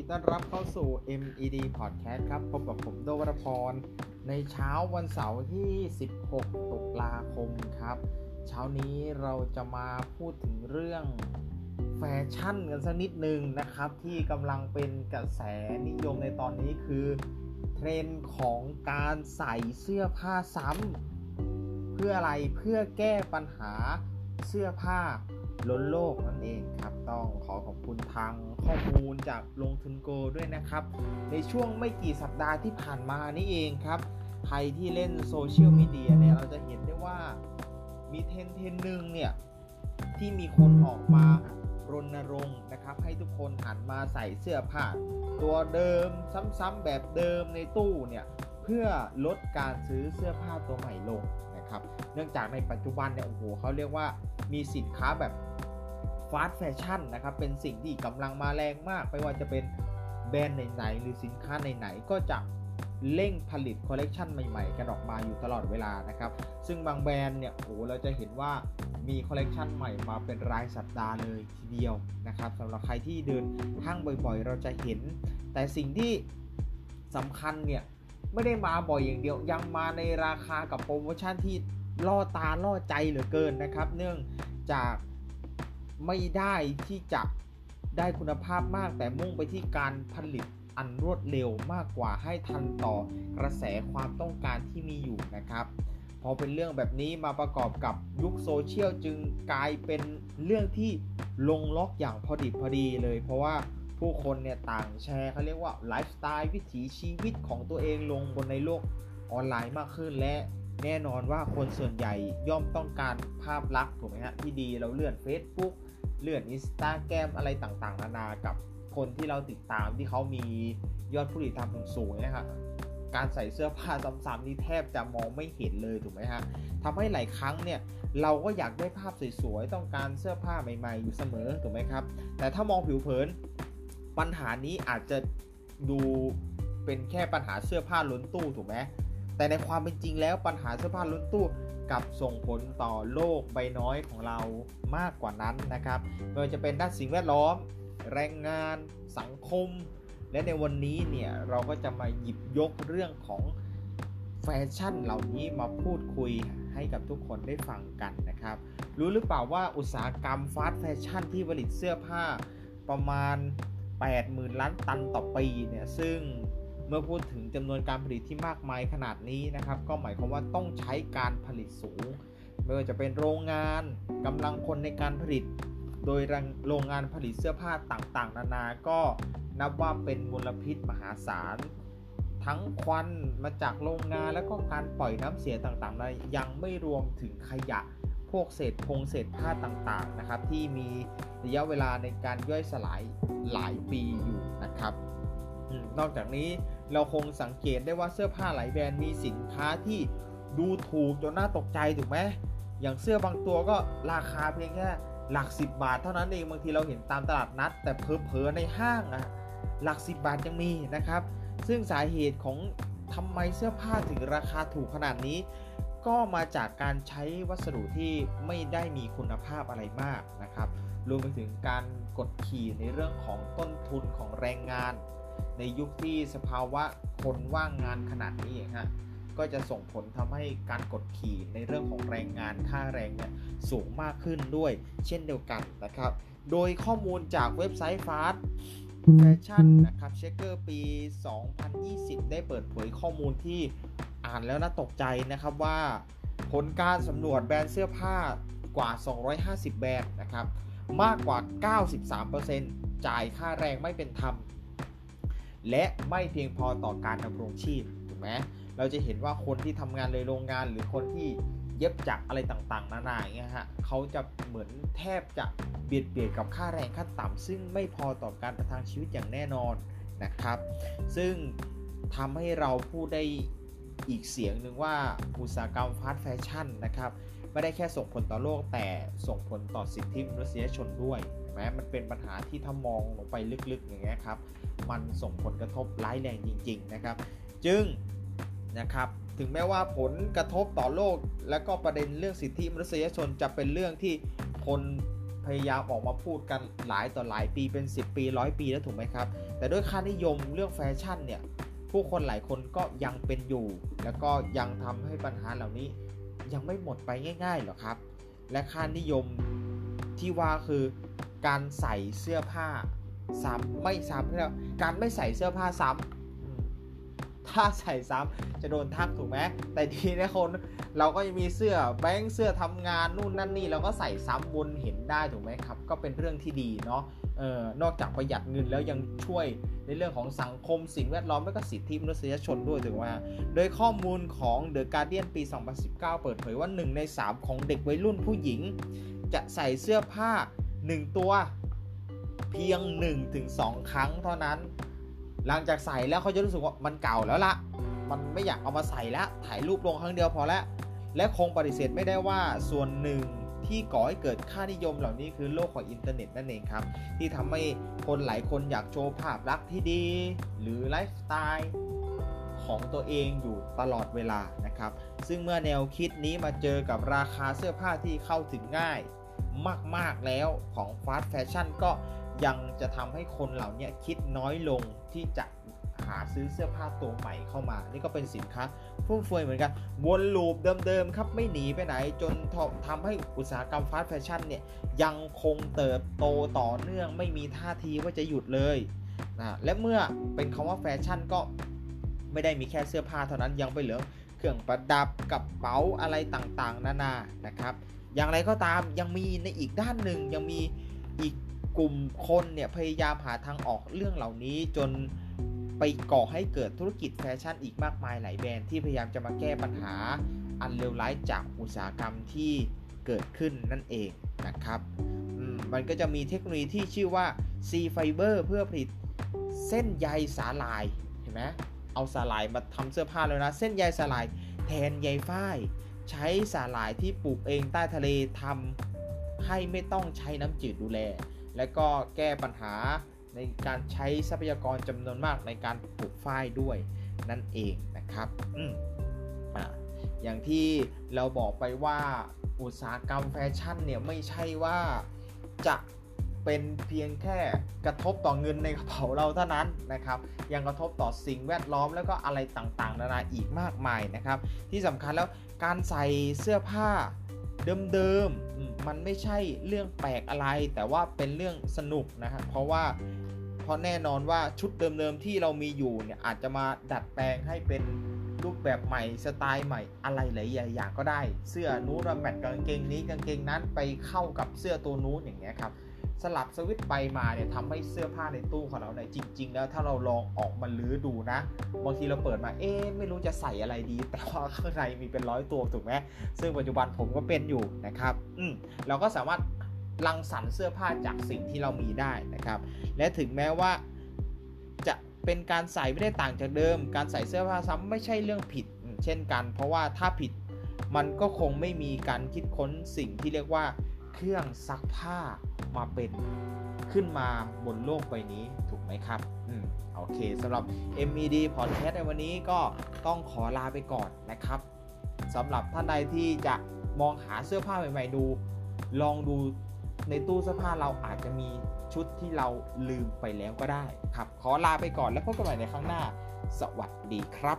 ดีต้อนรับเข้าสู่ MED Podcast ครับพบกับผมโดวรพรในเช้าวันเสาร์ที่16ตุลาคมครับเช้านี้เราจะมาพูดถึงเรื่องแฟชั่นกันสักนิดนึงนะครับที่กำลังเป็นกระแสนิยมในตอนนี้คือเทรนด์ของการใส่เสื้อผ้าซ้ำเพื่ออะไรเพื่อแก้ปัญหาเสื้อผ้าล้นโลกนั่นเองครับต้องขอบคุณทางข้อมูลจากลงทุนโกด้วยนะครับในช่วงไม่กี่สัปดาห์ที่ผ่านมานี่เองครับใครที่เล่นโซเชียลมีเดียเนี่ยเราจะเห็นได้ว่ามีเทรนด์นึงเนี่ยที่มีคนออกมารณรงค์นะครับให้ทุกคนหันมาใส่เสื้อผ้าตัวเดิมซ้ำๆแบบเดิมในตู้เนี่ยเพื่อลดการซื้อเสื้อผ้าตัวใหม่ลงนะครับเนื่องจากในปัจจุบันเนี่ยโอ้โหเขาเรียกว่ามีสินค้าแบบfast fashion นะครับเป็นสิ่งที่กำลังมาแรงมากไม่ว่าจะเป็นแบรนด์ไหนๆหรือสินค้าไหนๆก็จะเร่งผลิตคอลเลคชันใหม่ๆกันออกมาอยู่ตลอดเวลานะครับซึ่งบางแบรนด์เนี่ยโอ้เราจะเห็นว่ามีคอลเลคชันใหม่มาเป็นรายสัปดาห์เลยทีเดียวนะครับสำหรับใครที่เดินห้างบ่อยๆเราจะเห็นแต่สิ่งที่สำคัญเนี่ยไม่ได้มาบ่อยอย่างเดียวยังมาในราคากับโปรโมชั่นที่ล่อตาล่อใจเหลือเกินนะครับเนื่องจากไม่ได้ที่จะได้คุณภาพมากแต่มุ่งไปที่การผลิตอันรวดเร็วมากกว่าให้ทันต่อกระแสความต้องการที่มีอยู่นะครับพอเป็นเรื่องแบบนี้มาประกอบกับยุคโซเชียลจึงกลายเป็นเรื่องที่ลงล็อกอย่างพอดิบพอดีเลยเพราะว่าผู้คนเนี่ยต่างแชร์เขาเรียกว่าไลฟ์สไตล์วิถีชีวิตของตัวเองลงบนในโลกออนไลน์มากขึ้นและแน่นอนว่าคนส่วนใหญ่ย่อมต้องการภาพลักษณ์ถูกไหมฮะที่ดีเราเลื่อน Facebook เลื่อน Instagram อะไรต่างๆนานากับคนที่เราติดตามที่เขามียอดผู้ติดตามสูงๆเนี่ยฮะการใส่เสื้อผ้าซ้ำๆนี่แทบจะมองไม่เห็นเลยถูกไหมฮะทำให้หลายครั้งเนี่ยเราก็อยากได้ภาพสวยๆต้องการเสื้อผ้าใหม่ๆอยู่เสมอถูกไหมครับแต่ถ้ามองผิวเผินปัญหานี้อาจจะดูเป็นแค่ปัญหาเสื้อผ้าล้นตู้ถูกไหมแต่ในความเป็นจริงแล้วปัญหาเสื้อผ้าล้นตู้กลับส่งผลต่อโลกใบน้อยของเรามากกว่านั้นนะครับไม่ว่าจะเป็นด้านสิ่งแวดล้อมแรงงานสังคมและในวันนี้เนี่ยเราก็จะมาหยิบยกเรื่องของแฟชั่นเหล่านี้มาพูดคุยให้กับทุกคนได้ฟังกันนะครับรู้หรือเปล่าว่าอุตสาหกรรมฟาสต์แฟชั่นที่ผลิตเสื้อผ้าประมาณ 80,000 ล้านตันต่อปีเนี่ยซึ่งเมื่อพูดถึงจำนวนการผลิตที่มากมายขนาดนี้นะครับก็หมายความว่าต้องใช้การผลิตสูงไม่ว่าจะเป็นโรงงานกำลังคนในการผลิตโดยโรงงานผลิตเสื้อผ้าต่างๆนานาก็นับว่าเป็นมลพิษมหาศาลทั้งควันมาจากโรงงานแล้วก็การปล่อยน้ำเสียต่างๆเลยยังไม่รวมถึงขยะพวกเศษผ้าต่างๆนะครับที่มีระยะเวลาในการย่อยสลายหลายปีอยู่นะครับนอกจากนี้เราคงสังเกตได้ว่าเสื้อผ้าหลายแบรนด์มีสินค้าที่ดูถูกจนน่าตกใจถูกไหมอย่างเสื้อบางตัวก็ราคาเพียงแค่หลัก10บาทเท่านั้นเองบางทีเราเห็นตามตลาดนัดแต่เผลอในห้างอะหลัก10บาทยังมีนะครับซึ่งสาเหตุของทำไมเสื้อผ้าถึงราคาถูกขนาดนี้ก็มาจากการใช้วัสดุที่ไม่ได้มีคุณภาพอะไรมากนะครับรวมไปถึงการกดขี่ในเรื่องของต้นทุนของแรงงานในยุคที่สภาวะคนว่างงานขนาดนี้ฮะก็จะส่งผลทำให้การกดขี่ในเรื่องของแรงงานค่าแรงเนี่ยสูงมากขึ้นด้วยเช่นเดียวกันนะครับโดยข้อมูลจากเว็บไซต์ fast fashion นะครับเช็คเกอร์ปี 2020 ได้เปิดเผยข้อมูลที่อ่านแล้วน่าตกใจนะครับว่าผลการสำรวจแบรนด์เสื้อผ้ากว่า250แบรนด์นะครับมากกว่า 93% จ่ายค่าแรงไม่เป็นธรรมและไม่เพียงพอต่อการดำรงชีพถูกไหมเราจะเห็นว่าคนที่ทำงานในโรงงานหรือคนที่เย็บจักรอะไรต่างๆนานาอย่างเงี้ยฮะเขาจะเหมือนแทบจะเบียดเบียนกับค่าแรงขั้นต่ำซึ่งไม่พอต่อการประทังชีวิตอย่างแน่นอนนะครับซึ่งทำให้เราพูดได้อีกเสียงหนึ่งว่าอุตสาหกรรมฟาสต์แฟชั่นนะครับไม่ได้แค่ส่งผลต่อโลกแต่ส่งผลต่อสิทธิมนุษยชนด้วยแม้มันเป็นปัญหาที่ถ้ามองลงไปลึกๆอย่างเงี้ยครับมันส่งผลกระทบร้ายแรงจริงๆนะครับจึงนะครับถึงแม้ว่าผลกระทบต่อโลกและก็ประเด็นเรื่องสิทธิมนุษยชนจะเป็นเรื่องที่คนเผ ยายามออกมาพูดกันหลายต่อหลายปีเป็น10ปี100ปีแล้วถูกไหมครับแต่ด้วยค่านิยมเรื่องแฟชั่นเนี่ยผู้คนหลายคนก็ยังเป็นอยู่แล้วก็ยังทำให้ปัญหาเหล่านี้ยังไม่หมดไปง่ายๆหรอกครับและค่านิยมที่ว่าคือการใส่เสื้อผ้าซ้ำไม่ซ้ำแล้วการไม่ใส่เสื้อผ้าซ้ำถ้าใส่ซ้ำจะโดนทักถูกไหมแต่ดีนะคนเราก็ยังมีเสื้อแบงค์เสื้อทำงานนู่นนั่นนี่เราก็ใส่ซ้ำวนเห็นได้ถูกไหมครับก็เป็นเรื่องที่ดีเนาะนอกจากประหยัดเงินแล้วยังช่วยในเรื่องของสังคมสิ่งแวดล้อมและก็สิทธิมนุษยชนด้วยถึงว่าโดยข้อมูลของ The Guardian ปี 2019 เปิดเผยว่า1ใน3ของเด็กวัยรุ่นผู้หญิงจะใส่เสื้อผ้า1ตัวเพียง 1-2 ครั้งเท่านั้นหลังจากใส่แล้วเขาจะรู้สึกว่ามันเก่าแล้วละมันไม่อยากเอามาใส่แล้วถ่ายรูปลงครั้งเดียวพอละและคงปฏิเสธไม่ได้ว่าส่วนหนึ่งที่ก่อให้เกิดค่านิยมเหล่านี้คือโลกของอินเทอร์เน็ตนั่นเองครับที่ทำให้คนหลายคนอยากโชว์ภาพลักษณ์ที่ดีหรือไลฟ์สไตล์ของตัวเองอยู่ตลอดเวลานะครับซึ่งเมื่อแนวคิดนี้มาเจอกับราคาเสื้อผ้าที่เข้าถึงง่ายมากๆแล้วของฟาสต์แฟชั่นก็ยังจะทำให้คนเหล่านี้คิดน้อยลงที่จะหาซื้อเสื้อผ้าตัวใหม่เข้ามานี่ก็เป็นสินค้าฟุ่มเฟือยเหมือนกันวนลูปเดิมๆครับไม่หนีไปไหนจนทำให้อุตสาหกรรมฟาสต์แฟชั่นเนี่ยยังคงเติบโตต่อเนื่องไม่มีท่าทีว่าจะหยุดเลยนะและเมื่อเป็นคำว่าแฟชั่นก็ไม่ได้มีแค่เสื้อผ้าเท่านั้นยังไปเหลือเครื่องประดับกระเป๋าอะไรต่างๆนานานะครับอย่างไรก็ตามยังมีในอีกด้านหนึ่งยังมีอีกกลุ่มคนเนี่ยพยายามหาทางออกเรื่องเหล่านี้จนไปก่อให้เกิดธุรกิจแฟชั่นอีกมากมายหลายแบรนด์ที่พยายามจะมาแก้ปัญหาอันเลวร้ายจากอุตสาหกรรมที่เกิดขึ้นนั่นเองนะครับมันก็จะมีเทคโนโลยีที่ชื่อว่า C Fiber เพื่อผลิตเส้นใยสาหร่ายเห็นไหมเอาสาหร่ายมาทำเสื้อผ้าแล้วนะเส้นใยสาหร่ายแทนใยฝ้ายใช้สาหร่ายที่ปลูกเองใต้ทะเลทำให้ไม่ต้องใช้น้ำจืดดูแลและก็แก้ปัญหาในการใช้ทรัพยากรจำนวนมากในการปลูกฝ้ายด้วยนั่นเองนะครับ อย่างที่เราบอกไปว่าอุตสาหกรรมแฟชั่นเนี่ยไม่ใช่ว่าจะเป็นเพียงแค่กระทบต่อเงินในกระเป๋าเราเท่านั้นนะครับยังกระทบต่อสิ่งแวดล้อมแล้วก็อะไรต่างๆนานาอีกมากมายนะครับที่สำคัญแล้วการใส่เสื้อผ้าเดิมๆมันไม่ใช่เรื่องแปลกอะไรแต่ว่าเป็นเรื่องสนุกนะฮะเพราะแน่นอนว่าชุดเดิมๆที่เรามีอยู่เนี่ยอาจจะมาดัดแปลงให้เป็นรูปแบบใหม่สไตล์ใหม่อะไรหลายอย่างก็ได้เสื้อนู้นแมทกับกางเกงนี้กางเกงนั้นไปเข้ากับเสื้อตัวนู้นอย่างเงี้ยครับสลับสวิตช์ไปมาเนี่ยทำให้เสื้อผ้าในตู้ของเราเนี่ยจริงๆแล้วถ้าเราลองออกมาลื้อดูนะบางทีเราเปิดมาไม่รู้จะใส่อะไรดีแต่ว่าข้างในมีเป็นร้อยตัวถูกไหมซึ่งปัจจุบันผมก็เป็นอยู่นะครับเราก็สามารถรังสรรค์เสื้อผ้าจากสิ่งที่เรามีได้นะครับและถึงแม้ว่าจะเป็นการใส่ไม่ได้ต่างจากเดิมการใส่เสื้อผ้าซ้ำไม่ใช่เรื่องผิดเช่นกันเพราะว่าถ้าผิดมันก็คงไม่มีการคิดค้นสิ่งที่เรียกว่าเครื่องซักผ้ามาเป็นขึ้นมาบนโลกใบนี้ถูกไหมครับโอเคสำหรับ MED Podcast ในวันนี้ก็ต้องขอลาไปก่อนนะครับสำหรับท่านใดที่จะมองหาเสื้อผ้าใหม่ๆดูลองดูในตู้เสื้อผ้าเราอาจจะมีชุดที่เราลืมไปแล้วก็ได้ครับขอลาไปก่อนแล้วพบกันใหม่ในครั้งหน้าสวัสดีครับ